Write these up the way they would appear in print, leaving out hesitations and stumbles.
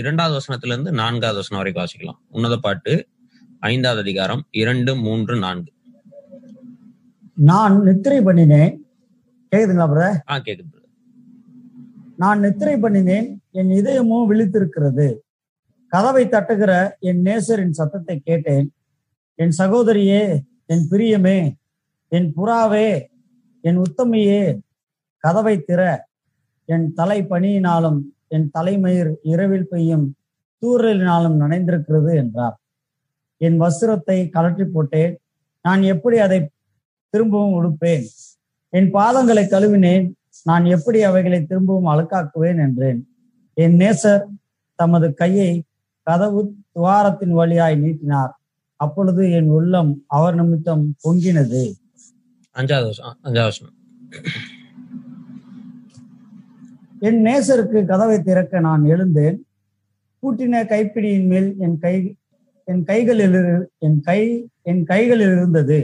இரண்டாவது வசனத்துல இருந்து நான்காவது வசனம் வரைக்கும் வாசிக்கலாம். உன்னத பாட்டு 5வது அதிகாரம் 2, 3, 4. நான் நித்திரை பண்ணினேன். கேக்குதுங்களா? கேக்குது. நான் நித்திரை பண்ணினேன், என் இதயமும் விழித்திருக்கிறது. கதவை தட்டுகிற என் நேசரின் சத்தத்தை கேட்டேன். என் சகோதரியே, என் பிரியமே, என் புறாவே, என் உத்தமையே, கதவை திற. என் தலை பனியினாலும் என் தலைமயிர் இரவில் பெய்யும் தூறலினாலும் நனைந்திருக்கிறது என்றார். என் வஸ்திரத்தை கலற்றி போட்டேன், நான் எப்படி அதை திரும்பவும் உடுப்பேன்? என் பாதங்களை கழுவினேன், நான் எப்படி அவைகளை திரும்பவும் அழுக்காக்குவேன் என்றேன். என் நேசர் தமது கையை கதவு துவாரத்தின் வழியாய் நீட்டினார். அப்பொழுது என் உள்ளம் அவர் நிமித்தம் பொங்கினது. 5வது வசனம். என் நேசருக்கு கதவை திறக்க நான் எழுந்தேன். கூட்டின கைப்பிடியின் மேல் என் கைகளில் இருந்தது.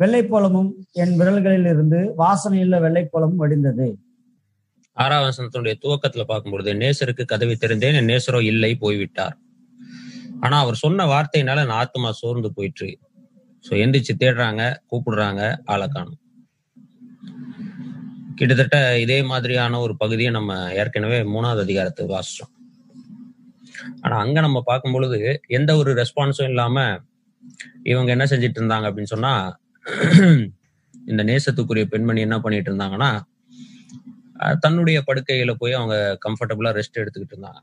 வெள்ளைப்போளமும் என் விரல்களில் இருந்து வாசனையுள்ள வெள்ளைப்போளமும் வடிந்தது. 6வது வசனத்தினுடைய துவக்கத்துல பார்க்கும்பொழுது, நேசருக்கு கதவை திறந்தேன், என் நேசரோ இல்லை, போய்விட்டார். ஆனா அவர் சொன்ன வார்த்தையினால என் ஆத்மா சோர்ந்து போயிற்று. ஸோ எந்திரிச்சு தேடுறாங்க, கூப்பிடுறாங்க, ஆளை காணும். கிட்டத்தட்ட இதே மாதிரியான ஒரு பகுதியை நம்ம ஏற்கனவே 3வது அதிகாரத்தை வாசிச்சோம். ஆனா அங்க நம்ம பார்க்கும் பொழுது எந்த ஒரு ரெஸ்பான்ஸும் இல்லாம இவங்க என்ன செஞ்சிட்டு இருந்தாங்க அப்படின்னு சொன்னா, இந்த நேசத்துக்குரிய பெண்மணி என்ன பண்ணிட்டு இருந்தாங்கன்னா, தன்னுடைய படுக்கையில போய் அவங்க கம்ஃபர்டபுளா ரெஸ்ட் எடுத்துக்கிட்டு இருந்தாங்க.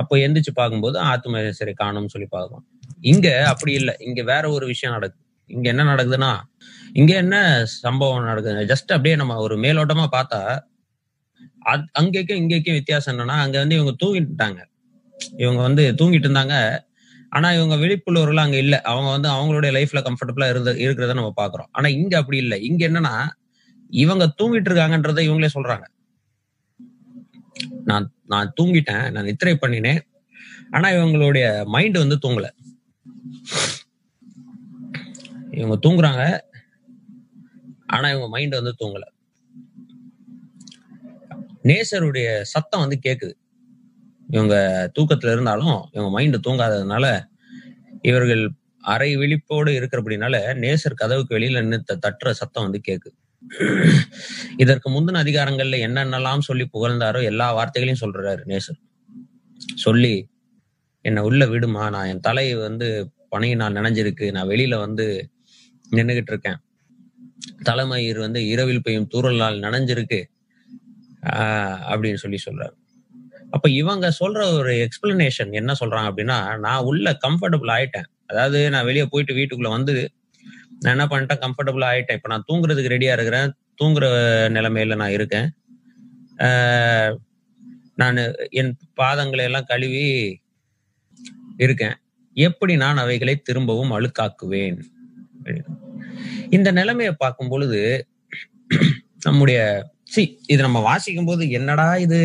அப்போ எந்திரிச்சு பார்க்கும்போது ஆத்ம சரி காணும்னு சொல்லி பார்க்கும். இங்க அப்படி இல்லை, இங்க வேற ஒரு விஷயம் நடக்குது. இங்க என்ன நடக்குதுன்னா, இங்க என்ன சம்பவம் நடக்குது, ஜஸ்ட் அப்படியே நம்ம ஒரு மேலோட்டமா பார்த்தா அங்கேக்கும் இங்கேக்கும் வித்தியாசம் என்னன்னா, அங்க வந்து இவங்க தூங்கிட்டாங்க. இவங்க வந்து தூங்கிட்டு இருந்தாங்க. ஆனா இவங்க விழிப்புள்ளவர்கள் அங்க இல்லை. அவங்க வந்து அவங்களுடைய லைஃப்ல கம்ஃபர்டபுளா இருக்கிறத நம்ம பாக்குறோம். ஆனா இங்க அப்படி இல்லை. இங்க என்னன்னா, இவங்க தூங்கிட்டு இருக்காங்கன்றத இவங்களே சொல்றாங்க. நான் தூங்கிட்டேன், நான் நித்திரை பண்ணினேன். ஆனா இவங்களுடைய மைண்ட் வந்து தூங்கல. இவங்க தூங்குறாங்க, ஆனா இவங்க மைண்ட் வந்து தூங்கல. நேசருடைய சத்தம் வந்து கேக்குது. இவங்க தூக்கத்துல இருந்தாலும் இவங்க மைண்ட் தூங்காததுனால, இவர்கள் அரை விழிப்போடு இருக்கிறபடினால நேசர் கதவுக்கு வெளியில நின்று தட்டுற சத்தம் வந்து கேக்குது. இதற்கு முந்தின அதிகாரங்கள்ல என்னென்னலாம் சொல்லி புகழ்ந்தாரோ எல்லா வார்த்தைகளையும் சொல்றாரு நேசர். சொல்லி, என்னை உள்ள விடுமா, நான் என் தலை வந்து பனையினால் நினைஞ்சிருக்கு, நான் வெளியில வந்து நின்றுகிட்டு இருக்கேன், தலைமயிர் வந்து இரவில் பெய்யும் தூறலால் நனைஞ்சிருக்கு அப்படின்னு சொல்லி சொல்றாரு. அப்ப இவங்க சொல்ற ஒரு எக்ஸ்பிளனேஷன் என்ன சொல்றாங்க அப்படின்னா, நான் உள்ள கம்ஃபர்டபுள் ஆயிட்டேன். அதாவது நான் வெளியே போயிட்டு வீட்டுக்குள்ள வந்து நான் என்ன பண்ணிட்டேன், கம்ஃபர்டபுளா ஆயிட்டேன். இப்ப நான் தூங்குறதுக்கு ரெடியா இருக்கிறேன், தூங்குற நிலைமையில நான் இருக்கேன். நான் என் பாதங்களை எல்லாம் கழுவி இருக்கேன். எப்படி நான் அவைகளை திரும்பவும் அழுக்காக்குவேன்? இந்த நிலைமையை பார்க்கும் பொழுது நம்முடைய இது நம்ம வாசிக்கும் போது, என்னடா இது,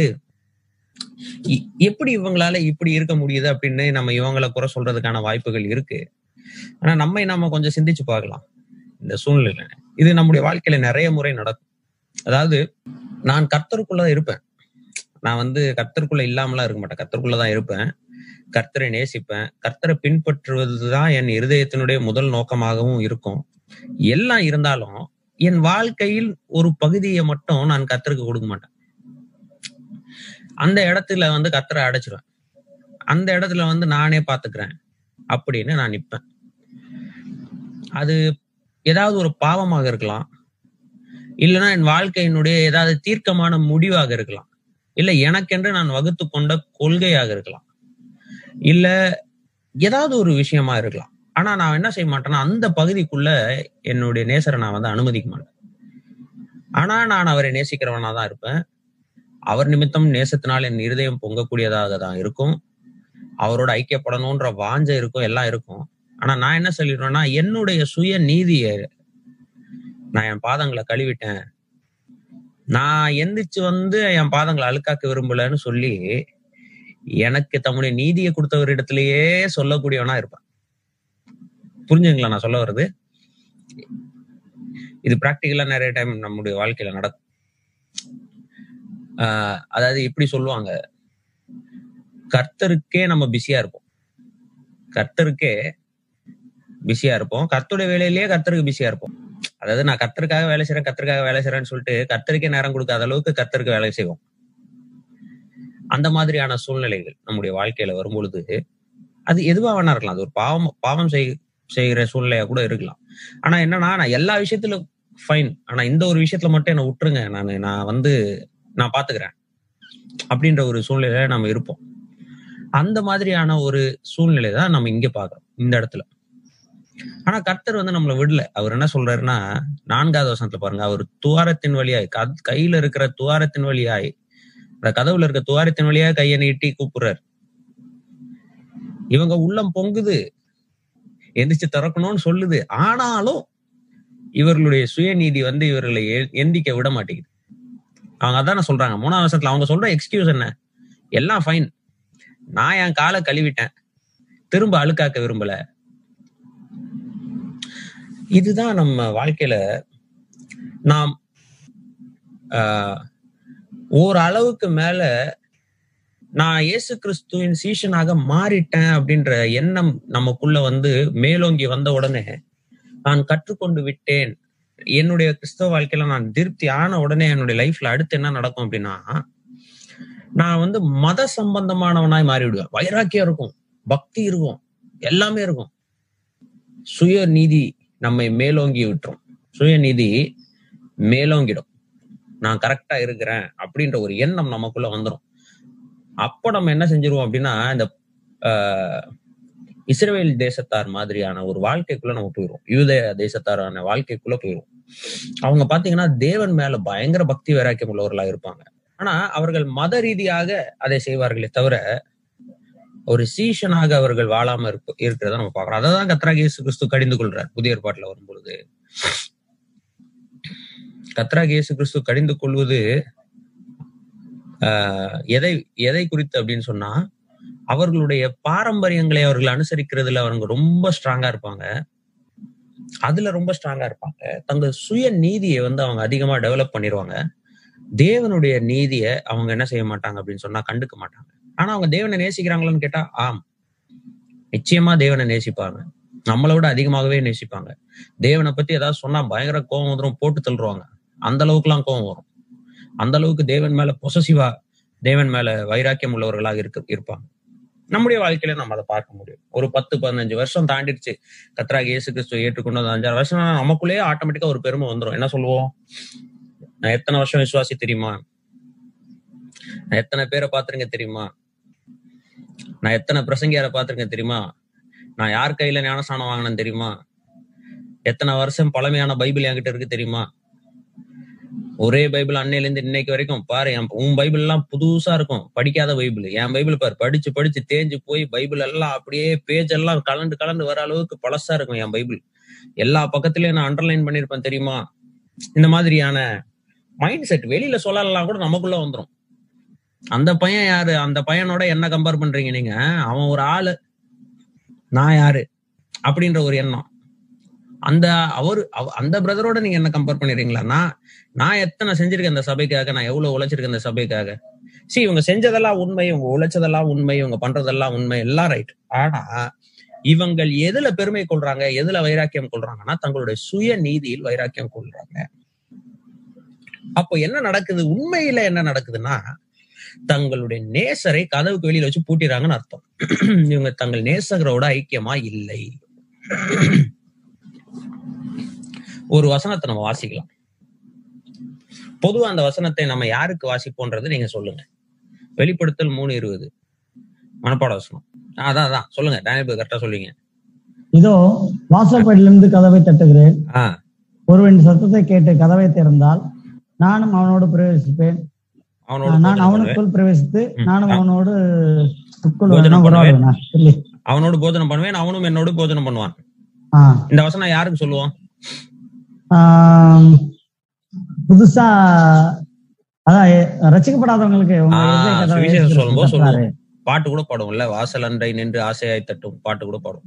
எப்படி இவங்களால இப்படி இருக்க முடியுது அப்படின்னு நம்ம இவங்களை குறை சொல்றதுக்கான வாய்ப்புகள் இருக்கு. ஆனா நம்மை நாம கொஞ்சம் சிந்திச்சு பார்க்கலாம். இந்த சூழ்நிலை இது நம்முடைய வாழ்க்கையில நிறைய முறை நடக்கும். அதாவது நான் கர்த்தருக்குள்ளதான் இருப்பேன். நான் வந்து கர்த்தருக்குள்ள இல்லாமலாம் இருக்க மாட்டேன். கர்த்தருக்குள்ளதான் இருப்பேன், கர்த்தரை நேசிப்பேன், கர்த்தரை பின்பற்றுவதுதான் என் இருதயத்தினுடைய முதல் நோக்கமாகவும் இருக்கும். எல்லாம் இருந்தாலும் என் வாழ்க்கையில் ஒரு பகுதியை மட்டும் நான் கர்த்தருக்கு கொடுக்க மாட்டேன். அந்த இடத்துல வந்து கர்த்தரை அடைச்சிருவேன். அந்த இடத்துல வந்து நானே பாத்துக்கிறேன் அப்படின்னு நான் நிற்பேன். அது ஏதாவது ஒரு பாவமாக இருக்கலாம், இல்லைன்னா என் வாழ்க்கையினுடைய ஏதாவது தீர்க்கமான முடிவாக இருக்கலாம், இல்லை எனக்கென்று நான் வகுத்து கொண்ட கொள்கையாக இருக்கலாம், இல்ல ஏதாவது ஒரு விஷயமா இருக்கலாம். ஆனா நான் என்ன செய்ய மாட்டேன்னா, அந்த பகுதிக்குள்ள என்னுடைய நேசரை நான் வந்து அனுமதிக்க மாட்டேன். ஆனா நான் அவரை நேசிக்கிறவனா தான் இருப்பேன். அவர் நிமித்தம் நேசத்தினால் என் இருதயம் பொங்கக்கூடியதாக தான் இருக்கும். அவரோட ஐக்கியப்படணும்ன்ற வாஞ்சை இருக்கும், எல்லாம் இருக்கும். ஆனா நான் என்ன சொல்லிடுவேன்னா, என்னுடைய சுய நீதியை நான் என் பாதங்களை கழுவிட்டேன், நான் எந்திரிச்சு வந்து என் பாதங்களை அழுக்காக்க விரும்பலன்னு சொல்லி எனக்கு தம்முடைய நீதியை கொடுத்தவர் இடத்துலயே சொல்லக்கூடியவனா இருப்பான். புரிஞ்சுங்களா நான் சொல்ல வருது? இது பிராக்டிக்கலா நிறைய டைம் நம்முடைய வாழ்க்கையில நடக்கும். அதாவது இப்படி சொல்லுவாங்க, கர்த்தருக்கே நம்ம பிஸியா இருப்போம். கர்த்தருடைய வேலையிலேயே கர்த்தருக்கு பிஸியா இருப்போம். அதாவது நான் கர்த்தருக்காக வேலை செய்யறேன்னு சொல்லிட்டு கர்த்தருக்கே நேரம் கொடுக்காத அளவுக்கு கர்த்தருக்கு வேலை செய்வோம். அந்த மாதிரியான சூழ்நிலைகள் நம்முடைய வாழ்க்கையில வரும்பொழுது அது எதுவா வேணா இருக்கலாம். அது ஒரு பாவம் செய்கிற சூழ்நிலையா கூட இருக்கலாம். ஆனா என்னன்னா, நான் எல்லா விஷயத்திலும் ஃபைன், ஆனா இந்த ஒரு விஷயத்துல மட்டும் என்ன விட்டுருங்க, நான் பாத்துக்கிறேன் அப்படின்ற ஒரு சூழ்நிலையில நம்ம இருப்போம். அந்த மாதிரியான ஒரு சூழ்நிலை தான் நம்ம இங்க பாக்குறோம் இந்த இடத்துல. ஆனா கர்த்தர் நம்மளை விடல. அவர் என்ன சொல்றாருன்னா, 4வது வசனத்துல பாருங்க, அவர் துவாரத்தின் வழியாய், கையில இருக்கிற துவாரத்தின் வழியாய், அந்த கதவுல இருக்க துவாரத்தின் வழியாய் கையை நீட்டி கூப்பிடுறாரு. இவங்க உள்ளம் பொங்குது, எந்திரிச்சு திறக்கணும்னு சொல்லுது. ஆனாலும் இவர்களுடைய சுயநீதி இவர்களை எந்திக்க விட மாட்டேங்குது. அவங்க அதான் சொல்றாங்க 3வது வசனத்துல. அவங்க சொல்ற எக்ஸ்கியூஸ் என்ன, எல்லாம் ஃபைன், நான் என் காலை கழுவிட்டேன், திரும்ப அழுக்காக்க விரும்பல. இதுதான் நம்ம வாழ்க்கையில நாம் ஓரளவுக்கு மேல நான் இயேசு கிறிஸ்துவின் சீஷனாக மாறிட்டேன் அப்படின்ற எண்ணம் நமக்குள்ள மேலோங்கி வந்த உடனே, நான் கற்றுக்கொண்டு விட்டேன், என்னுடைய கிறிஸ்தவ வாழ்க்கையில நான் திருப்தி ஆன உடனே என்னுடைய லைஃப்ல அடுத்து என்ன நடக்கும் அப்படின்னா, நான் மத சம்பந்தமானவனாய் மாறிவிடுவேன். வைராக்கியம் இருக்கும், பக்தி இருக்கும், எல்லாமே இருக்கும். சுயநீதி நம்மை மேலோங்கி விட்டுரும். சுயநீதி மேலோங்கிடும். நான் கரெக்டா இருக்கிறேன் அப்படின்ற ஒரு எண்ணம் நமக்குள்ள வந்துடும். அப்ப நம்ம என்ன செஞ்சிருவோம் அப்படின்னா, இந்த இஸ்ரவேல் தேசத்தார் மாதிரியான ஒரு வாழ்க்கைக்குள்ள நம்ம போயிடுவோம். யூதேய தேசத்தாரான வாழ்க்கைக்குள்ள போயிடுவோம். அவங்க பாத்தீங்கன்னா தேவன் மேல பயங்கர பக்தி வைராக்கியம் உள்ளவர்களா இருப்பாங்க. ஆனா அவர்கள் மத ரீதியாக அதை செய்வார்களே தவிர ஒரு சீஷனாக அவர்கள் வாழாம இருக்கிறத நம்ம பாக்குறோம். அதான் கர்த்தராகிய இயேசு கிறிஸ்து கடிந்து கொள்றார். புதிய ஏற்பாட்டுல வரும்பொழுது கர்த்தராகிய இயேசு கிறிஸ்து கடிந்து கொள்வது எதை குறித்து அப்படின்னு சொன்னா, அவர்களுடைய பாரம்பரியங்களை அவர்கள் அனுசரிக்கிறதுல அவங்க ரொம்ப ஸ்ட்ராங்கா இருப்பாங்க. தங்கள் சுய நீதியை அவங்க அதிகமா டெவலப் பண்ணிடுவாங்க. தேவனுடைய நீதியை அவங்க என்ன செய்ய மாட்டாங்க அப்படின்னு சொன்னா கண்டுக்க மாட்டாங்க. ஆனா அவங்க தேவனை நேசிக்கிறாங்களான்னு கேட்டா, ஆம், நிச்சயமா தேவனை நேசிப்பாங்க. நம்மளை விட அதிகமாகவே நேசிப்பாங்க. தேவனை பத்தி ஏதாவது சொன்னா பயங்கர கோபம் வந்துடும், போட்டு தள்ளுவாங்க. அந்த அளவுக்கு எல்லாம் கோபம் வரும். அந்த அளவுக்கு தேவன் மேல பொசசிவா, தேவன் மேல வைராக்கியம் உள்ளவர்களாக இருப்பாங்க. நம்முடைய வாழ்க்கையில நம்ம அதை பார்க்க முடியும். ஒரு 10-15 வருஷம் தாண்டிடுச்சு கர்த்தராகிய இயேசு கிறிஸ்துவை ஏற்றுக்கொண்டு, 5-6 வருஷம் நமக்குள்ளேயே ஆட்டோமேட்டிக்கா ஒரு பெருமை வந்துடும். என்ன சொல்லுவோம், நான் எத்தனை வருஷம் விசுவாசி தெரியுமா, நான் எத்தனை பேரை பாத்துருங்க தெரியுமா, நான் எத்தனை பிரசங்கியாரை பாத்துருங்க தெரியுமா, நான் யார் கையில ஞானஸ்நானம் வாங்கினேன்னு தெரியுமா, எத்தனை வருஷம் பழமையான பைபிள் என்கிட்ட இருக்கு தெரியுமா, ஒரே பைபிள் அன்னையிலேருந்து இன்னைக்கு வரைக்கும் பாரு, உன் பைபிள் எல்லாம் புதுசா இருக்கும், படிக்காத பைபிள், என் பைபிள் பாரு, படிச்சு தேஞ்சு போய் பைபிள் எல்லாம் அப்படியே பேஜ் எல்லாம் கலந்து வர அளவுக்கு பழசா இருக்கும் என் பைபிள், எல்லா பக்கத்துலயும் நான் அண்டர்லைன் பண்ணிருப்பேன் தெரியுமா. இந்த மாதிரியான மைண்ட் செட் வெளியில சொல்லலாம் கூட நமக்குள்ள வந்துடும். அந்த பையன் யாரு, அந்த பையனோட என்ன கம்பேர் பண்றீங்க நீங்க, அவன் ஒரு ஆளு, நான் யாரு அப்படின்ற ஒரு எண்ணம். அந்த பிரதரோட நீங்க என்ன கம்பேர் பண்ணிடுறீங்களா, நான் எத்தனை செஞ்சிருக்கேன் இந்த சபைக்காக, நான் எவ்வளவு உழைச்சிருக்கேன் இந்த சபைக்காக. இவங்க செஞ்சதெல்லாம் உண்மை, இவங்க உழைச்சதெல்லாம் உண்மை, இவங்க பண்றதெல்லாம் உண்மை, எல்லாம் ரைட். ஆனா இவங்கள் எதுல பெருமை கொள்றாங்க, எதுல வைராக்கியம் கொள்றாங்கன்னா தங்களுடைய சுய நீதியில் வைராக்கியம் கொள்றாங்க. அப்போ என்ன நடக்குது, உண்மையில என்ன நடக்குதுன்னா, தங்களுடைய நேசரை கதவுக்கு வெளியில வச்சு பூட்டிடுறாங்கன்னு அர்த்தம். இவங்க தங்கள் நேசகரோட ஐக்கியமா இல்லை. ஒரு வசனத்தை நம்ம வாசிக்கலாம். பொதுவா அந்த வசனத்தை நம்ம யாருக்கு வாசிப்போன்றது நீங்க சொல்லுங்க. வெளிப்படுத்தல் 3:20 மனப்பாட வசனம். அதான் சொல்லுங்க, டேனியல் கரெக்டா சொல்லுங்க. இதோ வாசற்படியிலிருந்து கதவை தட்டுகிறேன், ஒருவன் சத்தத்தை கேட்டு கதவை திறந்தால் நானும் அவனோடு பிரவேசிப்பேன், நான் அவனுக்குள் பிரவேசித்து நானும் அவனோடு அவனோடு போதனை பண்ணுவேன், அவனும் என்னோடு போதனை பண்ணுவான். இந்த வசனம் யாருக்கு சொல்லுவோம்? புதுசா ரசிக்கப்படாதவங்களுக்கு பாட்டு கூட பாடுவோம்ல, வாசல் அன்றை நின்று ஆசையாய் தட்டும் பாட்டு கூட பாடும்.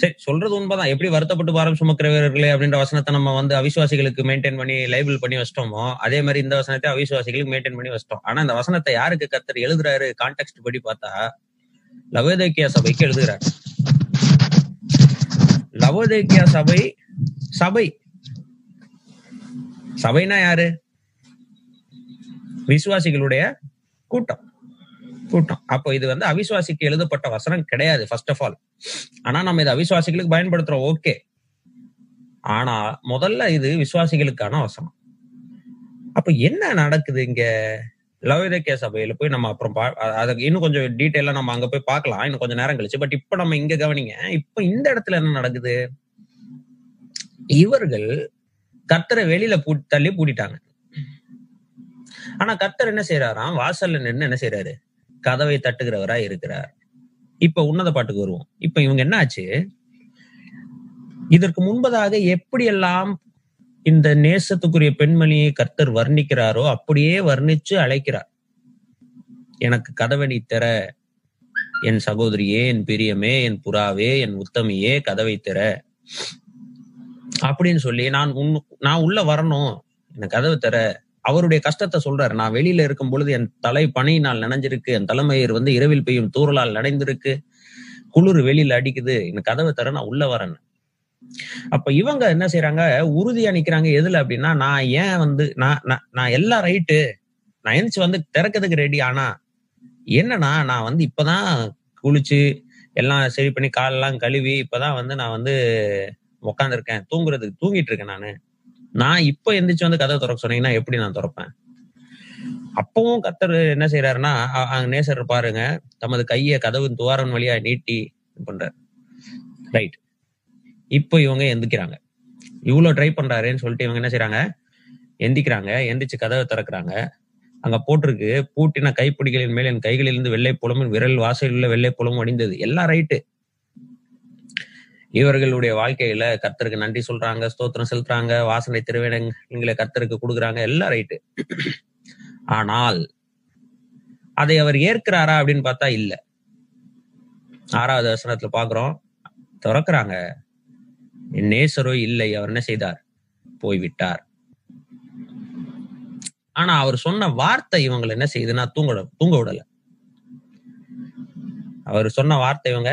சரி, சொல்றது உண்மைதான். எப்படி வருத்தப்பட்டு பாரம் சுமக்கிறவர்களே அப்படின்ற வசனத்தை நம்ம வந்து அவிசுவாசிகளுக்கு மெயின்டைன் பண்ணி லேபிள் பண்ணி வச்சிட்டோமோ, அதே மாதிரி இந்த வசனத்தை அவிசுவாசிகளுக்கு மெயின்டைன் பண்ணி வச்சிட்டோம். ஆனா இந்த வசனத்தை யாருக்கு கர்த்தர் எழுதுறாரு கான்டெக்ஸ்ட் படி பார்த்தா, லவோதிக்கேயா சபைக்கு எழுதுகிறார். லவோதிக்கேயா சபை, சபை சபைனா யாரு? விசுவாசிகளுடைய கூட்டம், கூட்டம். அப்போ இது வந்து அவிசுவாசிக்கு எழுதப்பட்ட வசனம் கிடையாது ஃபர்ஸ்ட் ஆஃப் ஆல். ஆனா நம்ம இதை அவிசுவாசிகளுக்கு பயன்படுத்துறோம், ஓகே. ஆனா முதல்ல இது விசுவாசிகளுக்கான வசனம். அப்ப என்ன நடக்குது இங்க லவோதிக்கேயா சபையில போய் நம்ம அப்புறம் அதுக்கு இன்னும் கொஞ்சம் டீட்டெயிலா நம்ம அங்க போய் பார்க்கலாம் இன்னும் கொஞ்சம் நேரம் கழிச்சு. பட் இப்ப நம்ம இங்க கவனிங்க, இப்ப இந்த இடத்துல என்ன நடக்குது, இவர்கள் கர்த்தரை வெளியில தள்ளி பூட்டிட்டாங்க. ஆனா கர்த்தர் என்ன செய்யறாராம், வாசல்ல நின்று என்ன செய்யறாரு, கதவை தட்டுகிறவரா இருக்கிறார். இப்ப உன்னத பாட்டுக்கு வருவோம். இப்ப இவங்க என்ன ஆச்சு, இதற்கு முன்பதாக எப்படியெல்லாம் இந்த நேசத்துக்குரிய பெண்மணியை கர்த்தர் வர்ணிக்கிறாரோ அப்படியே வர்ணிச்சு அழைக்கிறார். எனக்கு கதவை நீ திற என் சகோதரியே, என் பிரியமே, என் புறாவே, என் உத்தமியே, கதவை திற அப்படின்னு சொல்லி நான் உள்ள வரணும், எனக்கு கதவை திற. அவருடைய கஷ்டத்தை சொல்றாரு, நான் வெளியில இருக்கும் பொழுது என் தலை பனியினால் நனைஞ்சிருக்கு, என் தலைமயிர் வந்து இரவில் பெய்யும் தூறலால் நனைந்திருக்கு, குளிர் வெளியில அடிக்குது, எனக்கு கதவை திற, நான் உள்ள வரேன்னு. அப்ப இவங்க என்ன செய்யறாங்க, உறுதியா நிக்கிறாங்க. எதுல அப்படின்னா, நான் ஏன் வந்து நான் எல்லாம் ரைட்டு, நான் எந்திரிச்சு வந்து திறக்கிறதுக்கு ரெடி. ஆனா என்னன்னா, நான் வந்து இப்பதான் குளிச்சு எல்லாம் சரி பண்ணி காலெல்லாம் கழுவி இப்பதான் வந்து நான் வந்து உக்காந்துருக்கேன், தூங்கிட்டு இருக்கேன். நான் இப்ப எந்திரிச்சு வந்து கதவை திறக்க சொன்னீங்கன்னா எப்படி நான் திறப்பேன்? அப்பவும் கர்த்தர் என்ன செய்யறாருன்னா, நேசர் பாருங்க, தமது கையை கதவின் துவாரன் வழியா நீட்டி பண்றாரு. ரைட், இப்ப இவங்க எந்திக்கிறாங்க, இவ்வளவு ட்ரை பண்றாருன்னு சொல்லிட்டு இவங்க என்ன செய்யறாங்க, எந்திரிச்சு கதவை திறக்கிறாங்க. அங்க போட்டிருக்கு, பூட்டின கைப்பிடிகளின் மேல் என் கைகளிலிருந்து வெள்ளை புலமும் விரல் வாசலில் உள்ள வெள்ளை புலமும் அணிந்தது. எல்லாம் ரைட்டு, இவர்களுடைய வாழ்க்கையில கர்த்தருக்கு நன்றி சொல்றாங்க, ஸ்தோத்திரம் செலுத்துறாங்க, வாசனை திருவேணங்களை கர்த்தருக்கு கொடுக்குறாங்க, எல்லாம் ரைட்டு. ஆனால் அதை அவர் ஏற்கிறாரா அப்படின்னு பார்த்தா இல்ல. 6வது வசனத்துல பாக்குறோம், திறக்கிறாங்க, நேசரோ இல்லை, அவர் என்ன செய்தார், போய்விட்டார். ஆனா அவர் சொன்ன வார்த்தை இவங்களை என்ன செய்யுதுன்னா தூங்க விடல. அவர் சொன்ன வார்த்தை இவங்க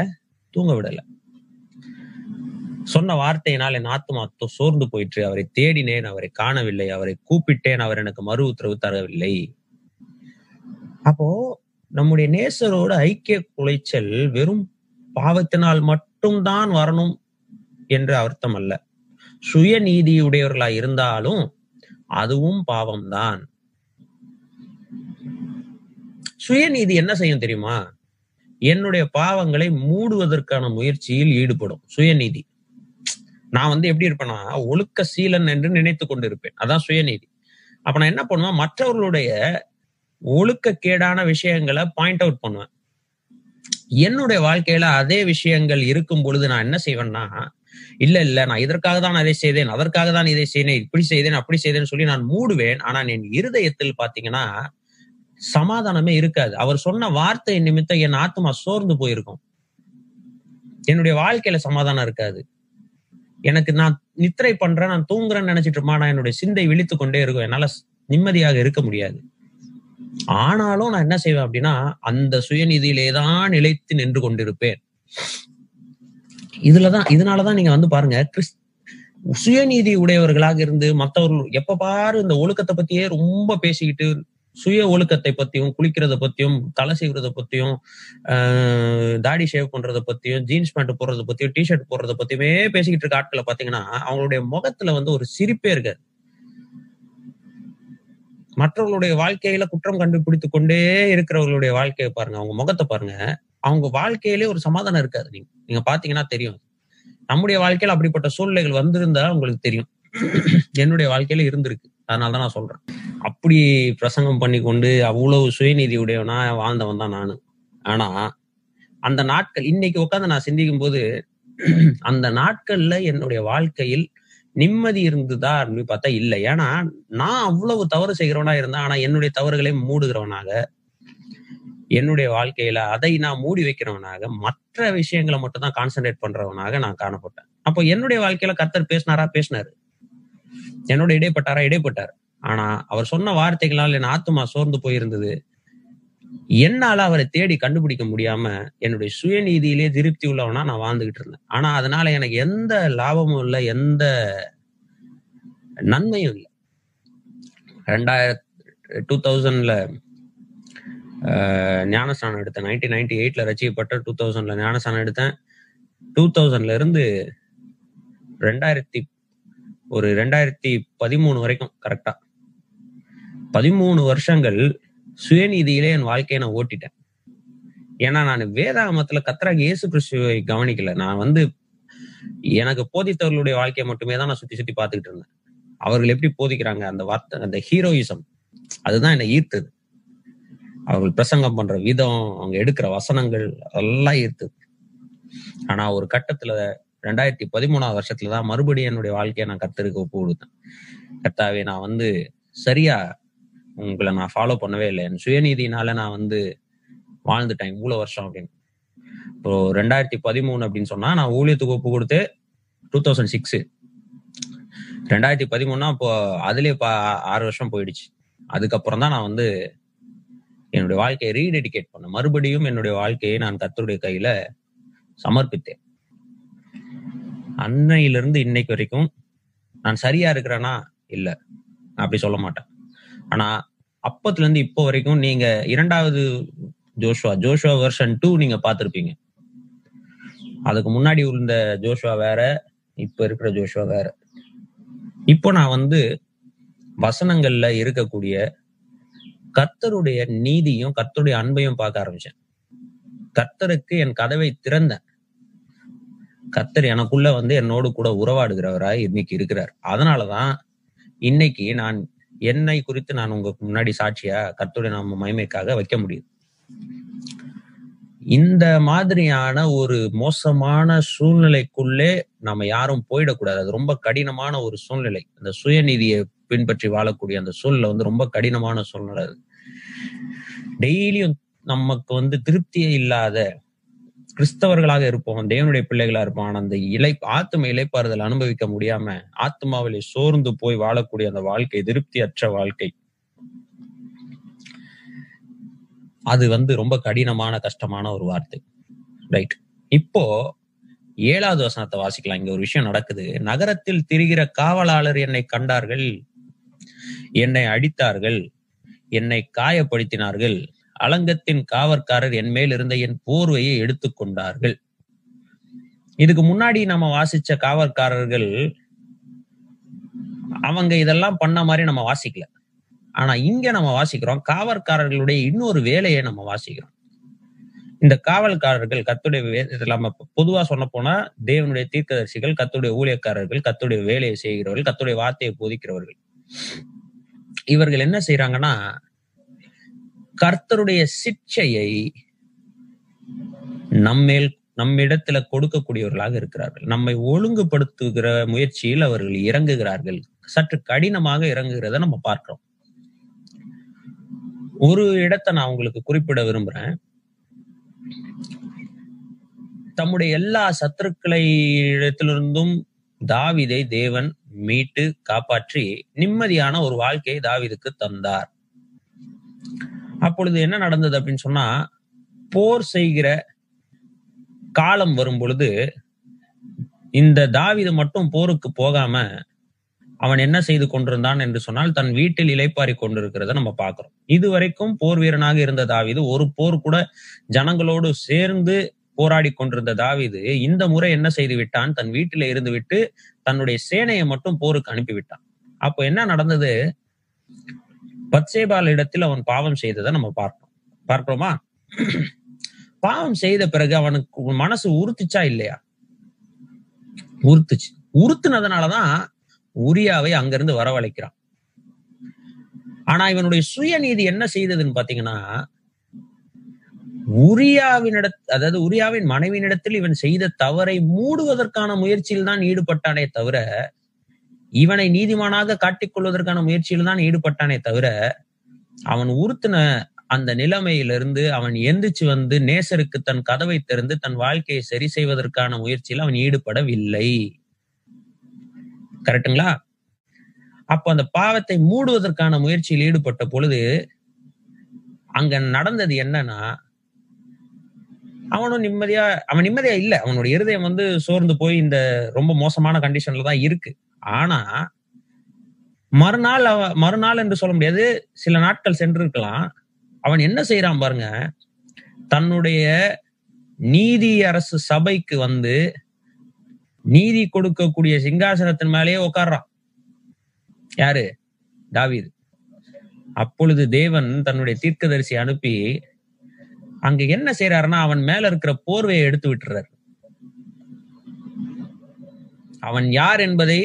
தூங்க விடல. சொன்ன வார்த்தையினால் என் ஆத்மா சோர்ந்து போயிற்று, அவரை தேடினேன், அவரை காணவில்லை, அவரை கூப்பிட்டேன், அவர் எனக்கு மறு உத்தரவு தரவில்லை. அப்போ நம்முடைய நேசரோட ஐக்கிய குலைச்சல் வெறும் பாவத்தினால் மட்டும்தான் வரணும் என்று அர்த்தம் அல்ல. சுயநீதியுடையவர்களாய் இருந்தாலும் அதுவும் பாவம்தான். சுயநீதி என்ன செய்யும் தெரியுமா, என்னுடைய பாவங்களை மூடுவதற்கான முயற்சியில் ஈடுபடும். சுயநீதி, நான் வந்து எப்படி இருப்பேன்னா, ஒழுக்க சீலன் என்று நினைத்து கொண்டு இருப்பேன், அதான் சுயநீதி. அப்ப நான் என்ன பண்ணுவேன், மற்றவர்களுடைய ஒழுக்க கேடான விஷயங்களை பாயிண்ட் அவுட் பண்ணுவேன். என்னுடைய வாழ்க்கையில அதே விஷயங்கள் இருக்கும் பொழுது நான் என்ன செய்வேன்னா, இல்ல நான் இதற்காக தான் அதை செய்தேன், அதற்காக தான் இதை செய்தேன், இப்படி செய்தேன், அப்படி செய்தேன்னு சொல்லி நான் மூடுவேன். ஆனா என் இருதயத்தில் பாத்தீங்கன்னா சமாதானமே இருக்காது. அவர் சொன்ன வார்த்தை நிமித்தம் என் ஆத்மா சோர்ந்து போயிருக்கும், என்னுடைய வாழ்க்கையில சமாதானம் இருக்காது. எனக்கு நான் நித்திரை பண்றேன், நான் தூங்குறேன்னு நினைச்சிட்டு இருப்பேன். நான் என்னுடைய சிந்தை விழித்து கொண்டே இருக்கும், என்னால நிம்மதியாக இருக்க முடியாது. ஆனாலும் நான் என்ன செய்வேன் அப்படின்னா, அந்த சுயநீதியிலேதான் நிலைத்து நின்று கொண்டிருப்பேன். இதனாலதான் நீங்க வந்து பாருங்க, சுயநீதி உடையவர்களாக இருந்து மற்றவர்கள் எப்ப பாரு இந்த ஒழுக்கத்தை பத்தியே ரொம்ப பேசிக்கிட்டு, சுய ஒழுக்கத்தை பத்தியும், குளிக்கிறத பத்தியும், தலை செய்வதை பத்தியும், தாடி ஷேவ் பண்றதை பத்தியும், ஜீன்ஸ் பேண்ட் போடுறத பத்தியும், டிஷர்ட் போடுறத பத்தியுமே பேசிக்கிட்டு இருக்க ஆட்களை பாத்தீங்கன்னா அவங்களுடைய முகத்துல வந்து ஒரு சிரிப்பே இருக்காது. மற்றவர்களுடைய வாழ்க்கையில குற்றம் கண்டுபிடித்து கொண்டே இருக்கிறவர்களுடைய வாழ்க்கையை பாருங்க, அவங்க முகத்தை பாருங்க, அவங்க வாழ்க்கையிலேயே ஒரு சமாதானம் இருக்காது. நீங்க பாத்தீங்கன்னா தெரியும். நம்முடைய வாழ்க்கையில அப்படிப்பட்ட சூழ்நிலைகள் வந்திருந்தா உங்களுக்கு தெரியும், என்னுடைய வாழ்க்கையில இருந்திருக்கு. அதனாலதான் நான் சொல்றேன், அப்படி பிரசங்கம் பண்ணி கொண்டு அவ்வளவு சுயநீதி உடையவனா வாழ்ந்தவன் தான் நானு. ஆனா அந்த நாட்கள் இன்னைக்கு உட்காந்து நான் சிந்திக்கும் போது, அந்த நாட்கள்ல என்னுடைய வாழ்க்கையில் நிம்மதி இருந்ததா அப்படின்னு பார்த்தா இல்லை. ஏன்னா நான் அவ்வளவு தவறு செய்கிறவனா இருந்தேன். ஆனா என்னுடைய தவறுகளை மூடுகிறவனாக, என்னுடைய வாழ்க்கையில அதை நான் மூடி வைக்கிறவனாக, மற்ற விஷயங்களை மட்டும் தான் கான்சென்ட்ரேட் பண்றவனாக நான் காணப்பட்டேன். அப்போ என்னுடைய வாழ்க்கையில கர்த்தர் பேசினாரா? பேசினாரு. என்னோட இடைப்பட்டாரா? இடைப்பட்டார். ஆனா அவர் சொன்ன வார்த்தைகளால் என் ஆத்துமா சோர்ந்து போயிருந்தது. என்னால அவரை தேடி கண்டுபிடிக்க முடியாம என்னுடைய சுயநீதியிலே திருப்தி உள்ளவனா நான் வாழ்ந்துகிட்டு இருந்தேன். ஆனா அதனால எனக்கு எந்த லாபமும் இல்லை, எந்த நன்மையும் இல்லை. 2000ல ஞானஸ்தானம் எடுத்தேன். 1998ல ரசிக்கப்பட்ட 2000ல ஞானஸ்தானம் எடுத்தேன். 2000ல இருந்து 2013 வரைக்கும் கரெக்டா 13 வருஷங்கள் சுயநீதியிலே என் வாழ்க்கையை நான் ஓட்டிட்டேன். ஏன்னா நான் வேதாகமத்துல கர்த்தராகிய இயேசு கிறிஸ்துவை கவனிக்கல. நான் எனக்கு போதித்தவர்களுடைய வாழ்க்கையை மட்டுமே தான் நான் சுத்தி சுத்தி பார்த்துக்கிட்டு இருந்தேன். அவர்கள் எப்படி போதிக்கிறாங்க, அந்த வார்த்தை, அந்த ஹீரோயிசம், அதுதான் என்னை ஈர்த்தது. அவர்கள் பிரசங்கம் பண்ற விதம், அவங்க எடுக்கிற வசனங்கள், அதெல்லாம் ஈர்த்தது. ஆனா ஒரு கட்டத்துல 2013ஆம் வருஷத்துலதான் மறுபடியும் என்னுடைய வாழ்க்கையை நான் கர்த்தருக்கு ஒப்பு கொடுத்தேன். கர்த்தாவே, நான் சரியா உங்களை நான் ஃபாலோ பண்ணவே இல்லை, என் சுயநீதினால நான் வாழ்ந்துட்டேன் இவ்வளோ வருஷம் அப்படின்னு. இப்போ 2013 அப்படின்னு சொன்னா நான் ஊழியத்துக்கு ஒப்பு கொடுத்து 2006, 2013 இப்போ அதுலயே 6 வருஷம் போயிடுச்சு. அதுக்கப்புறம் தான் நான் என்னுடைய வாழ்க்கையை ரீடெடிகேட் பண்ணேன். மறுபடியும் என்னுடைய வாழ்க்கையை நான் கர்த்தருடைய கையில சமர்ப்பித்தேன். அன்னையிலிருந்து இன்னைக்கு வரைக்கும் நான் சரியா இருக்கிறேன்னா இல்லை, அப்படி சொல்ல மாட்டேன். ஆனா அப்பத்துல இருந்து இப்போ வரைக்கும் நீங்க 2வது ஜோஷுவா வெர்ஷன் 2 நீங்க பாத்திருப்பீங்க. அதுக்கு முன்னாடி இருந்த ஜோஷுவா வேற, இப்ப இருக்கிற ஜோஷுவா வேற. இப்போ நான் வசனங்கள்ல இருக்கக்கூடிய கர்த்தருடைய நீதியும் கர்த்தருடைய அன்பையும் பார்க்க ஆரம்பிச்சேன். கர்த்தருக்கு என் கதவை திறந்தேன். கர்த்தர் எனக்குள்ள என்னோடு கூட உறவாடுகிறவராய் இன்னைக்கு இருக்கிறார். அதனாலதான் இன்னைக்கு நான் என்னை குறித்து நான் உங்களுக்கு முன்னாடி சாட்சியா கர்த்தருடைய நாம மகிமைக்காக வைக்க முடியும். இந்த மாதிரியான ஒரு மோசமான சூழ்நிலைக்குள்ளே நம்ம யாரும் போயிடக்கூடாது. அது ரொம்ப கடினமான ஒரு சூழ்நிலை. அந்த சுயநீதியை பின்பற்றி வாழக்கூடிய அந்த சூழ்நிலை ரொம்ப கடினமான சூழ்நிலை. அது டெய்லியும் நமக்கு திருப்தியே இல்லாத கிறிஸ்தவர்களாக இருப்போம், தேவனுடைய பிள்ளைகளா இருப்பான், அந்த ஆத்ம இலைப்பாறுதல் அனுபவிக்க முடியாம ஆத்மாவிலே சோர்ந்து போய் வாழக்கூடிய அந்த வாழ்க்கை, திருப்தி அற்ற வாழ்க்கை, அது ரொம்ப கடினமான கஷ்டமான ஒரு வார்த்தை, ரைட்? இப்போ 7வது வசனத்தை வாசிக்கலாம். இங்க ஒரு விஷயம் நடக்குது. நகரத்தில் திரிகிற காவலாளர் என்னை கண்டார்கள், என்னை அடித்தார்கள், என்னை காயப்படுத்தினார்கள். அலங்கத்தின் காவற்காரர் என் மேல் இருந்த என் போர்வையை எடுத்துக்கொண்டார்கள். இதுக்கு முன்னாடி நம்ம வாசிச்ச காவற்காரர்கள் அவங்க இதெல்லாம் பண்ண மாதிரி நம்ம வாசிக்கல. ஆனா இங்க நம்ம வாசிக்கிறோம் காவற்காரர்களுடைய இன்னொரு வேலையை நம்ம வாசிக்கிறோம். இந்த காவல்காரர்கள் கர்த்தருடைய, நம்ம பொதுவா சொன்ன போனா தேவனுடைய தீர்க்கதரிசிகள், கர்த்தருடைய ஊழியக்காரர்கள், கர்த்தருடைய வேலையை செய்கிறவர்கள், கர்த்தருடைய வார்த்தையை போதிக்கிறவர்கள், இவர்கள் என்ன செய்யறாங்கன்னா கர்த்தருடைய சிக்ஷையை நம்மிடத்துல கொடுக்கக்கூடியவர்களாக இருக்கிறார்கள். நம்மை ஒழுங்குபடுத்துகிற முயற்சியில் அவர்கள் இறங்குகிறார்கள். சற்று கடினமாக இறங்குகிறத நம்ம பார்க்கிறோம். ஒரு இடத்தை நான் உங்களுக்கு குறிப்பிட விரும்புறேன். தம்முடைய எல்லா சத்துருக்களை இடத்திலிருந்தும் தாவீதை தேவன் மீட்டு காப்பாற்றி நிம்மதியான ஒரு வாழ்க்கையை தாவீதுக்கு தந்தார். அப்பொழுது என்ன நடந்தது அப்படின்னு சொன்னா, போர் செய்கிற காலம் வரும் பொழுது இந்த தாவீது மட்டும் போருக்கு போகாம அவன் என்ன செய்து கொண்டிருந்தான் என்று சொன்னால் தன் வீட்டில் இளைப்பாரி கொண்டிருக்கிறத நம்ம பார்க்கிறோம். இதுவரைக்கும் போர் வீரனாக இருந்த தாவீது, ஒரு போர் கூட ஜனங்களோடு சேர்ந்து போராடி கொண்டிருந்த தாவீது இந்த முறை என்ன செய்து விட்டான், தன் வீட்டில இருந்து விட்டு தன்னுடைய சேனையை மட்டும் போருக்கு அனுப்பிவிட்டான். அப்போ என்ன நடந்தது, பத்சேபால் இடத்தில் அவன் பாவம் செய்ததை நம்ம பார்க்கிறோமா? பாவம் செய்த பிறகு அவனுக்கு மனசு உறுத்துச்சா இல்லையா? உறுத்துச்சு. உறுத்துனதுனாலதான் உரியாவை அங்கிருந்து வரவழைக்கிறான். ஆனா இவனுடைய சுயநீதி என்ன செய்ததுன்னு பாத்தீங்கன்னா, உரியாவின் மனைவியினிடத்தில் இவன் செய்த தவறை மூடுவதற்கான முயற்சியில் தான் ஈடுபட்டானே தவிர, இவனை நீதிமானாக காட்டிக்கொள்வதற்கான முயற்சியில் தான் ஈடுபட்டானே தவிர, அவன் உறுத்தின அந்த நிலைமையிலிருந்து அவன் எந்திரிச்சு வந்து நேசருக்கு தன் கதவை திறந்து தன் வாழ்க்கையை சரி செய்வதற்கான முயற்சியில் அவன் ஈடுபடவில்லை. கரெக்டுங்களா? அப்போ அந்த பாவத்தை மூடுவதற்கான முயற்சியில் ஈடுபட்ட பொழுது அங்க நடந்தது என்னன்னா, அவனும் நிம்மதியா இல்ல, அவனோட இருதயம் வந்து சோர்ந்து போய் இந்த ரொம்ப மோசமான கண்டிஷன்ல தான் இருக்கு. ஆனா மறுநாள் என்று சொல்ல முடியாது, சில நாட்கள் சென்று இருக்கலாம். அவன் என்ன செய்யறான் பாருங்க, தன்னுடைய நீதி அரசு சபைக்கு வந்து நீதி கொடுக்கக்கூடிய சிங்காசனத்தின் மேலேயே உட்கார்றான். யாரு? தாவீது. அப்பொழுது தேவன் தன்னுடைய தீர்க்கதரிசி அனுப்பி அங்க என்ன செய்யறாருன்னா, அவன் மேல இருக்கிற போர்வையை எடுத்து விட்டுறாரு. அவன் யார் என்பதை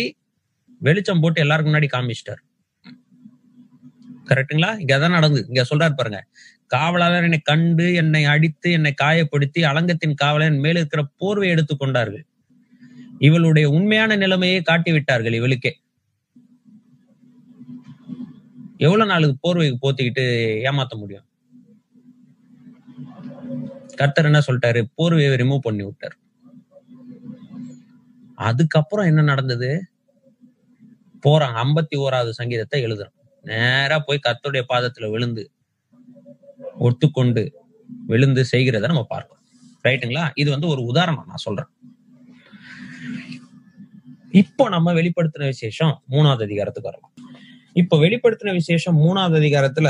வெளிச்சம் போட்டு எல்லாருக்கும் முன்னாடி காமிச்சிட்டார். கரெக்டுங்களா? இங்கதான் நடந்து இங்க சொல்றாரு பாருங்க, காவலாளர் என்னை கண்டு என்னை அடித்து என்னை காயப்படுத்தி அலங்கத்தின் காவலன் மேல இருக்கிற போர்வை எடுத்துக் கொண்டார்கள். இவளுடைய உண்மையான நிலைமையை காட்டிவிட்டார்கள். இவளுக்கே எவ்வளவு நாளுக்கு போர்வைக்கு போத்திக்கிட்டு ஏமாத்த முடியும்? கர்த்தர் என்ன சொல்லிட்டாரு, போர்வையை ரிமூவ் பண்ணி விட்டார். அதுக்கப்புறம் என்ன நடந்தது? போறாங்க 51வது சங்கீதத்தை எழுதுறோம். நேரா போய் கர்த்தருடைய பாதத்துல விழுந்து ஒத்துக்கொண்டு விழுந்து செய்கிறத நம்ம பார்க்கணும். ரைட்டுங்களா? இது வந்து ஒரு உதாரணம் நான் சொல்றேன். இப்போ நம்ம வெளிப்படுத்தின விசேஷம் 3வது அதிகாரத்துக்கு வரலாம். இப்போ வெளிப்படுத்தின விசேஷம் 3வது அதிகாரத்துல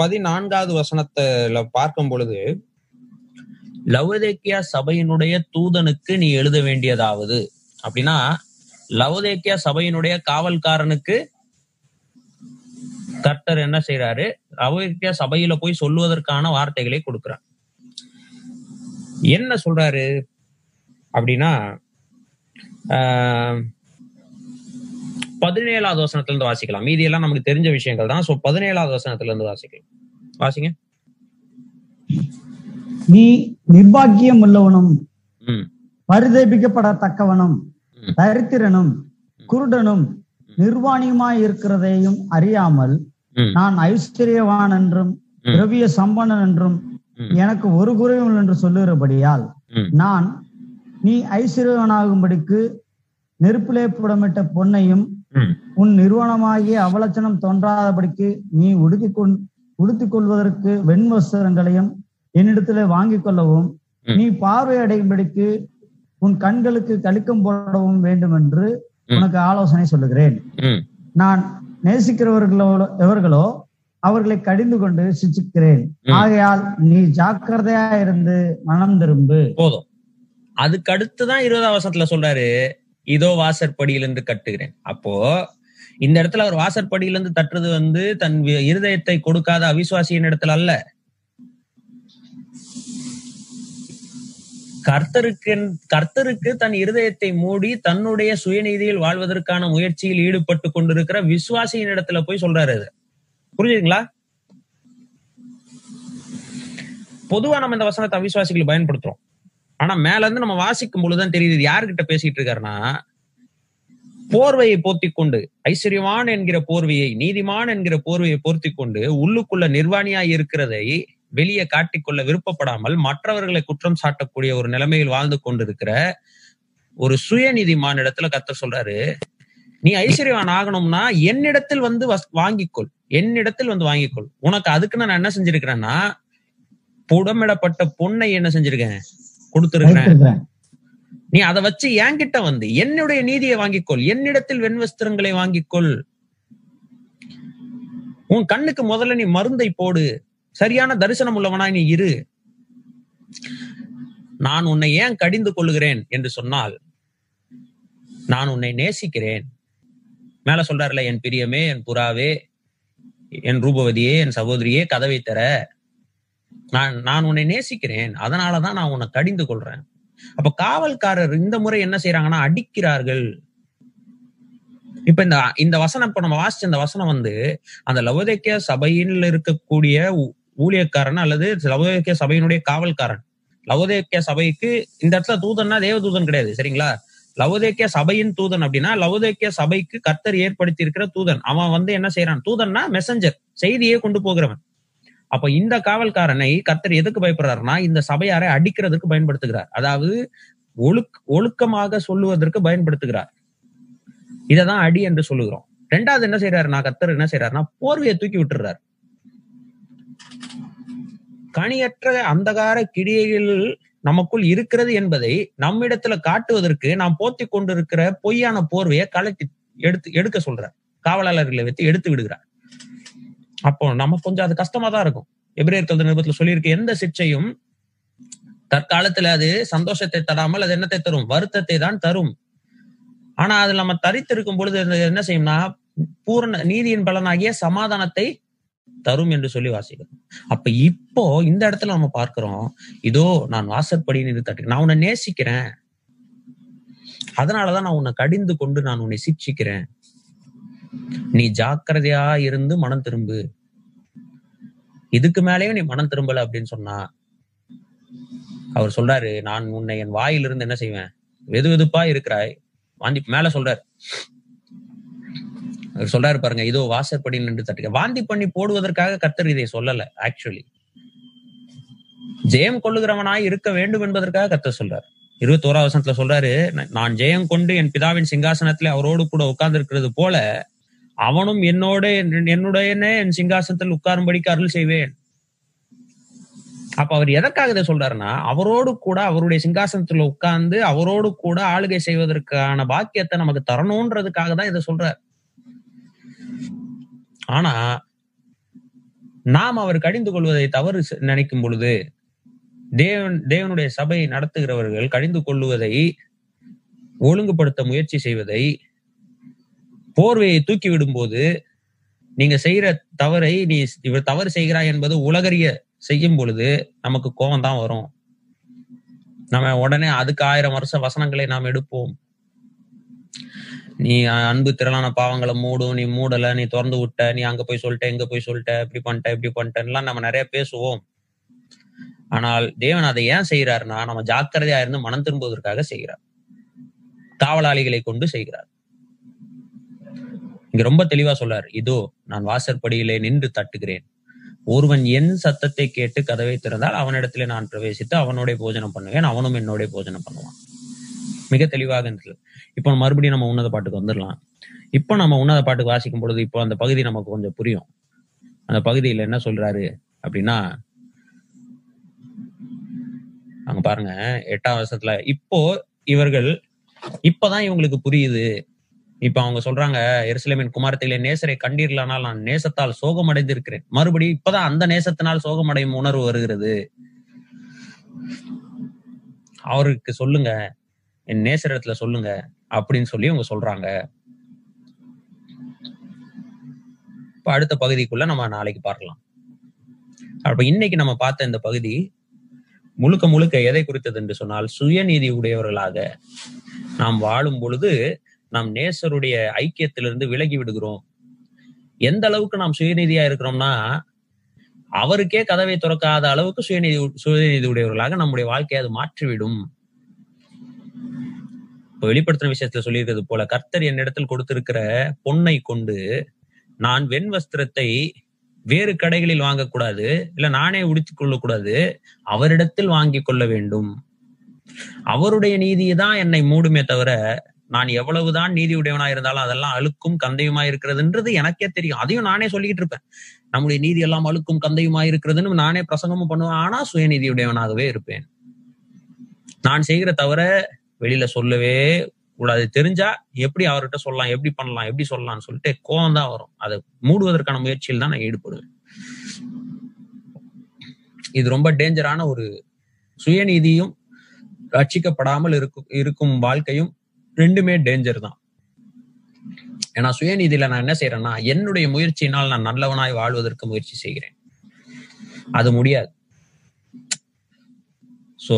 14வது வசனத்துல பார்க்கும் பொழுது, லவோதேக்கியா சபையினுடைய தூதனுக்கு நீ எழுத வேண்டியதாவது அப்படின்னா, லவோதேக்கியா சபையினுடைய காவல்காரனுக்கு கர்த்தர் என்ன செய்யறாரு, லவோதேக்கியா சபையில போய் சொல்லுவதற்கான வார்த்தைகளை கொடுக்கிறார். என்ன சொல்றாரு அப்படின்னா, 17வது வசனத்துல இருந்து வாசிக்கலாம். மீதி எல்லாம் நமக்கு தெரிஞ்ச விஷயங்கள் தான். சோ 17வது வசனத்துல இருந்து வாசிக்கலாம். வாசிங்க. நீ நிர்பாக்கியம் உள்ளவனும் பரிதபிக்கப்படத்தக்கவனும் தரித்திரனும் குருடனும் நிர்வாணியுமாய் இருக்கிறதையும் அறியாமல் நான் ஐஸ்வர்யவான் என்றும் திரவிய சம்பனன் என்றும் எனக்கு ஒரு குறையும் என்று சொல்லுகிறபடியால் நான் நீ ஐஸ்வர்யவானாகும்படிக்கு நெருப்பிலே புடமிட்ட பொன்னையும் உன் நிர்வாணமாகிய அவலட்சணம் தோன்றாதபடிக்கு நீ உடுத்திக் கொள்வதற்கு வெண்வஸ்திரங்களையும் என்னிடத்துல வாங்கிக் கொள்ளவும் நீ பார்வை அடையும்படிக்கு உன் கண்களுக்கு கலிக்கம் போடவும் வேண்டும் என்று உனக்கு ஆலோசனை சொல்லுகிறேன். நான் நேசிக்கிறவர்களோ எவர்களோ அவர்களை கடிந்து கொண்டு சிச்சிக்கிறேன். ஆகையால் நீ ஜாக்கிரதையா இருந்து மனம் திரும்பு. போதும். அதுக்கு அடுத்துதான் 20வது வசனத்துல சொல்றாரு, இதோ வாசற்படியிலிருந்து கட்டுகிறேன். அப்போ இந்த இடத்துல அவர் வாசற்படியிலிருந்து தட்டுறது வந்து தன் இருதயத்தை கொடுக்காத அவிசுவாசியின் இடத்துல அல்ல, கர்த்தருக்கு தன் இருதயத்தை மூடி தன்னுடைய சுயநீதியில் வாழ்வதற்கான முயற்சியில் ஈடுபட்டு கொண்டிருக்கிற விசுவாசியின் இடத்துல போய் சொல்றாரு. புரிஞ்சுதுங்களா? பொதுவா நம்ம இந்த வசனத்தை அவிசுவாசிகளை பயன்படுத்துறோம். ஆனா மேல இருந்து நம்ம வாசிக்கும் பொழுதுதான் தெரியுது யாருகிட்ட பேசிட்டு இருக்காருன்னா, போர்வையை போர்த்தி கொண்டு, ஐஸ்வர்யவான் என்கிற போர்வையை, நீதிமான் என்கிற போர்வையை போர்த்தி கொண்டு உள்ளுக்குள்ள நிர்வாணியாய் இருக்கிறதை வெளியே காட்டிக்கொள்ள விருப்பப்படாமல் மற்றவர்களை குற்றம் சாட்டக்கூடிய ஒரு நிலைமையில் வாழ்ந்து கொண்டிருக்கிற ஒரு சுயநீதிமான இடத்துல கர்த்தர் சொல்றாரு, நீ ஐஸ்வர்யவான் ஆகணும்னா என்னிடத்தில் வந்து வாங்கிக்கொள், என்னிடத்தில் வந்து வாங்கிக்கொள். உனக்கு அதுக்குன்னு நான் என்ன செஞ்சிருக்கிறேன்னா, புடமிடப்பட்ட பொண்ணை என்ன செஞ்சிருக்கேன், கொடுத்திருக்கிறேன். நீ அதை வச்சு என்கிட்ட வந்து என்னுடைய நீதியை வாங்கிக்கொள், என்னிடத்தில் வெண்வஸ்திரங்களை வாங்கிக்கொள், உன் கண்ணுக்கு முதல்ல நீ மருந்தை போடு, சரியான தரிசனம் உள்ளவனா நீ இரு. நான் உன்னை ஏன் கடிந்து கொள்ளுகிறேன் என்று சொன்னால், நான் உன்னை நேசிக்கிறேன். மேல சொல்றாருல, என் பிரியமே, என் புறாவே, என் ரூபவதியே, என் சகோதரியே, கதவை தர, நான் உன்னை நேசிக்கிறேன், அதனாலதான் நான் உன்னை கடிந்து கொள்றேன். அப்ப காவல்காரர் இந்த முறை என்ன செய்யறாங்கன்னா, அடிக்கிறார்கள். இப்ப இந்த வசனம், இப்ப நம்ம வாசிச்ச இந்த வசனம் வந்து அந்த லவோதேக்கியா சபையில இருக்கக்கூடிய ஊழியக்காரன் அல்லது லவோதேக்கியா சபையினுடைய காவல்காரன். லவோதேக்கியா சபைக்கு இந்த இடத்துல தூதன்னா தேவதூதன் கிடையாது, சரிங்களா? லவோதேக்கியா சபையின் தூதன் அப்படின்னா லவோதேக்கியா சபைக்கு கர்த்தர் ஏற்படுத்தி இருக்கிற தூதன். அவன் வந்து என்ன செய்யறான், தூதன்னா மெசஞ்சர், செய்தியே கொண்டு போகிறவன். அப்ப இந்த காவல்காரனை கர்த்தர் எதுக்கு பயப்படுறாருன்னா இந்த சபையாரை அடிக்கிறதுக்கு பயன்படுத்துகிறார். அதாவது ஒழுக்கமாக சொல்லுவதற்கு பயன்படுத்துகிறார். இதைதான் அடி என்று சொல்லுகிறோம். ரெண்டாவது என்ன செய்யறாருன்னா கர்த்தர் என்ன செய்யறாருன்னா போர்வையை தூக்கி விட்டுறாரு. கனியற்ற அந்தகார கிரியைகள் நமக்குள் இருக்கிறது என்பதை நம்மிடத்துல காட்டுவதற்கு நாம் போத்தி கொண்டிருக்கிற பொய்யான போர்வையை கலட்டி எடுக்க சொல்றார். காவலாளர்களை வைத்து எடுத்து விடுகிறார். அப்போ நம்ம கொஞ்சம் அது கஷ்டமா தான் இருக்கும். எபிரேயர் நிருபத்துல சொல்லியிருக்க எந்த சிற்சையும் தற்காலத்துல அது சந்தோஷத்தை தராமல் அது என்னத்தை தரும், வருத்தத்தை தான் தரும். ஆனா அது நம்ம தரித்திருக்கும் பொழுது என்ன செய்யும்னா பூரண நீதியின் பலனாகிய சமாதானத்தை தரும் என்று சொல்லி வாசிக்கிறோம். அப்ப இப்போ இந்த இடத்துல நம்ம பார்க்கிறோம், இதோ நான் வாசற்படின்னு தட்டு, நான் உன்னை நேசிக்கிறேன், அதனாலதான் நான் உன்னை கடிந்து கொண்டு நான் உன்னை சிக்ஷிக்கிறேன், நீ ஜாக்கிரதையா இருந்து மனம் திரும்பு, இதுக்கு மேலேயும் நீ மனம் திரும்பல அப்படின்னு சொன்னா அவர் சொல்றாரு, நான் உன்னை என் வாயிலிருந்து என்ன செய்வேன், வெது வெதுப்பா இருக்கிறாய் வாந்தி. மேல சொல்றாரு, அவர் சொல்றாரு பாருங்க, இதோ வாசற்படி நின்று தட்டுக. வாந்தி பண்ணி போடுவதற்காக கர்த்தர் இதை சொல்லல. ஆக்சுவலி ஜெயம் கொள்ளுகிறவனாய் இருக்க வேண்டும் என்பதற்காக கர்த்தர் சொல்றாரு. 21வது வசனத்துல சொல்றாரு, நான் ஜெயம் கொண்டு என் பிதாவின் சிங்காசனத்துல அவரோடு கூட உட்கார்ந்து இருக்கிறது போல அவனும் என்னுடையனே என் சிங்காசனத்தில் உட்காரும்படிக்கு அருள் செய்வேன். அப்ப அவர் எதற்காக இதை சொல்றாருன்னா, அவரோடு கூட அவருடைய சிங்காசனத்துல உட்கார்ந்து அவரோடு கூட ஆளுகை செய்வதற்கான பாக்கியத்தை நமக்கு தரணும்ன்றதுக்காக தான் இதை சொல்றாரு. ஆனா நாம் அவர் கடிந்து கொள்வதை தவறு நினைக்கும் பொழுது, தேவனுடைய சபை நடத்துகிறவர்கள் கடிந்து கொள்ளுவதை ஒழுங்குபடுத்த முயற்சி செய்வதை, போர்வையை தூக்கி விடும்போது நீங்க செய்யற தவறை, நீ இவர் தவறு செய்கிறாய் என்பது உலகறிய செய்யும் பொழுது நமக்கு கோபம் தான் வரும். நம்ம உடனே அதுக்கு 1000 வருஷ வசனங்களை நாம் எடுப்போம். நீ அன்பு திரளான பாவங்களை மூடும், நீ மூடல, நீ திறந்து விட்ட, நீ அங்க போய் சொல்லிட்ட, இங்க போய் சொல்லிட்ட, இப்படி பண்ணிட்டேன்லாம் நம்ம நிறைய பேசுவோம். ஆனால் தேவன் அதை ஏன் செய்யறாருன்னா, நம்ம ஜாக்கிரதையா இருந்து மனம் திரும்புவதற்காக செய்கிறார். காவலாளிகளை கொண்டு செய்கிறார். இங்க ரொம்ப தெளிவா சொல்றாரு, இதோ நான் வாசற்படியிலே நின்று தட்டுகிறேன், ஒருவன் என் சத்தத்தை கேட்டு கதவை திறந்தால் அவனிடத்திலே நான் பிரவேசித்து அவனுடைய போஜனம் பண்ணுவேன், அவனும் என்னுடைய போஜனம் பண்ணுவான். மிக தெளிவாக இருந்தது. இப்போ மறுபடியும் நம்ம உன்னத பாட்டுக்கு வந்துடலாம். இப்போ நம்ம உன்னத பாட்டுக்கு வாசிக்கும் பொழுது இப்போ அந்த பகுதி நமக்கு கொஞ்சம் புரியும். அந்த பகுதியில என்ன சொல்றாரு அப்படின்னா, அங்க பாருங்க 8வது வசனத்துல, இப்பதான் இவங்களுக்கு புரியுது. இப்ப அவங்க சொல்றாங்க, எருசலேமின் குமாரத்திலே நேசரை கண்டீர்களானால் நான் நேசத்தால் சோகமடைந்து இருக்கிறேன். மறுபடியும் இப்பதான் அந்த நேசத்தினால் சோகமடையும் உணர்வு வருகிறது. அவருக்கு சொல்லுங்க, என் நேசர் இடத்துல சொல்லுங்க அப்படின்னு சொல்லி அவங்க சொல்றாங்க. இப்ப அடுத்த பகுதிக்குள்ள நம்ம நாளைக்கு பார்க்கலாம். அப்ப இன்னைக்கு நம்ம பார்த்த இந்த பகுதி முழுக்க முழுக்க எதை குறித்தது என்று சொன்னால், சுயநீதி உடையவர்களாக நாம் வாழும் பொழுது நாம் நேசருடைய ஐக்கியத்திலிருந்து விலகி விடுகிறோம். எந்த அளவுக்கு நாம் சுயநீதியா இருக்கிறோம்னா, அவருக்கே கதவை திறக்காத அளவுக்கு சுயநீதி உடையவர்களாக நம்முடைய வாழ்க்கையை அது மாற்றிவிடும். இப்ப வெளிப்படுத்துற விஷயத்துல சொல்லியிருக்கிறது போல, கர்த்தர் என்னிடத்தில் கொடுத்திருக்கிற பொன்னை கொண்டு நான் வெண் வஸ்திரத்தை வேறு கடைகளில் வாங்கக்கூடாது, இல்ல நானே உடுத்திக் கொள்ளக்கூடாது, அவரிடத்தில் வாங்கி கொள்ள வேண்டும். அவருடைய நீதியை தான் என்னை மூடுமே தவிர, நான் எவ்வளவுதான் நீதி உடையவனா இருந்தாலும் அதெல்லாம் அழுக்கும் கந்தையுமா இருக்கிறதுன்றது எனக்கே தெரியும். அதையும் நானே சொல்லிக்கிட்டு இருப்பேன், நம்முடைய நீதி எல்லாம் அழுக்கும் கந்தையுமா இருக்கிறதுன்னு நானே பிரசங்கமும் பண்ணுவேன். ஆனா சுயநீதி உடையவனாகவே இருப்பேன். நான் செய்கிற தவிர வெளியில சொல்லவே கூடாது. தெரிஞ்சா எப்படி அவர்கிட்ட சொல்லலாம், எப்படி பண்ணலாம், எப்படி சொல்லலாம்னு சொல்லிட்டு கோபம் தான் வரும். அதை மூடுவதற்கான முயற்சியில் தான் நான் ஈடுபடுவேன். இது ரொம்ப டேஞ்சரான ஒரு சுயநீதியும் ரட்சிக்கப்படாமல் இருக்கும் வாழ்க்கையும் ரெண்டுமே டேஞ்சர் தான். ஏன்னா சுயநீதியில நான் என்ன செய்யறேன்னா, என்னுடைய முயற்சியினால் நான் நல்லவனாய் வாழ்வதற்கு முயற்சி செய்கிறேன். அது முடியாது. சோ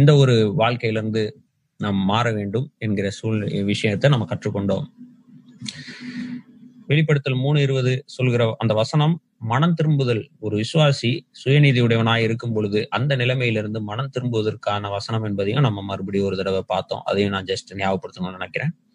இந்த ஒரு வாழ்க்கையிலிருந்து நாம் மாற வேண்டும் என்கிற விஷயத்தை நம்ம கற்றுக்கொண்டோம். வெளிப்படுத்தல் 3:20 சொல்கிற அந்த வசனம், மனம் திரும்புதல். ஒரு விசுவாசி சுயநீதி உடையவனாய் இருக்கும் பொழுது அந்த நிலைமையிலிருந்து மனம் திரும்புவதற்கான வசனம் என்பதையும் நம்ம மறுபடியும் ஒரு தடவை பார்த்தோம். அதையும் நான் ஜஸ்ட் ஞாபகப்படுத்தணும்னு நினைக்கிறேன்.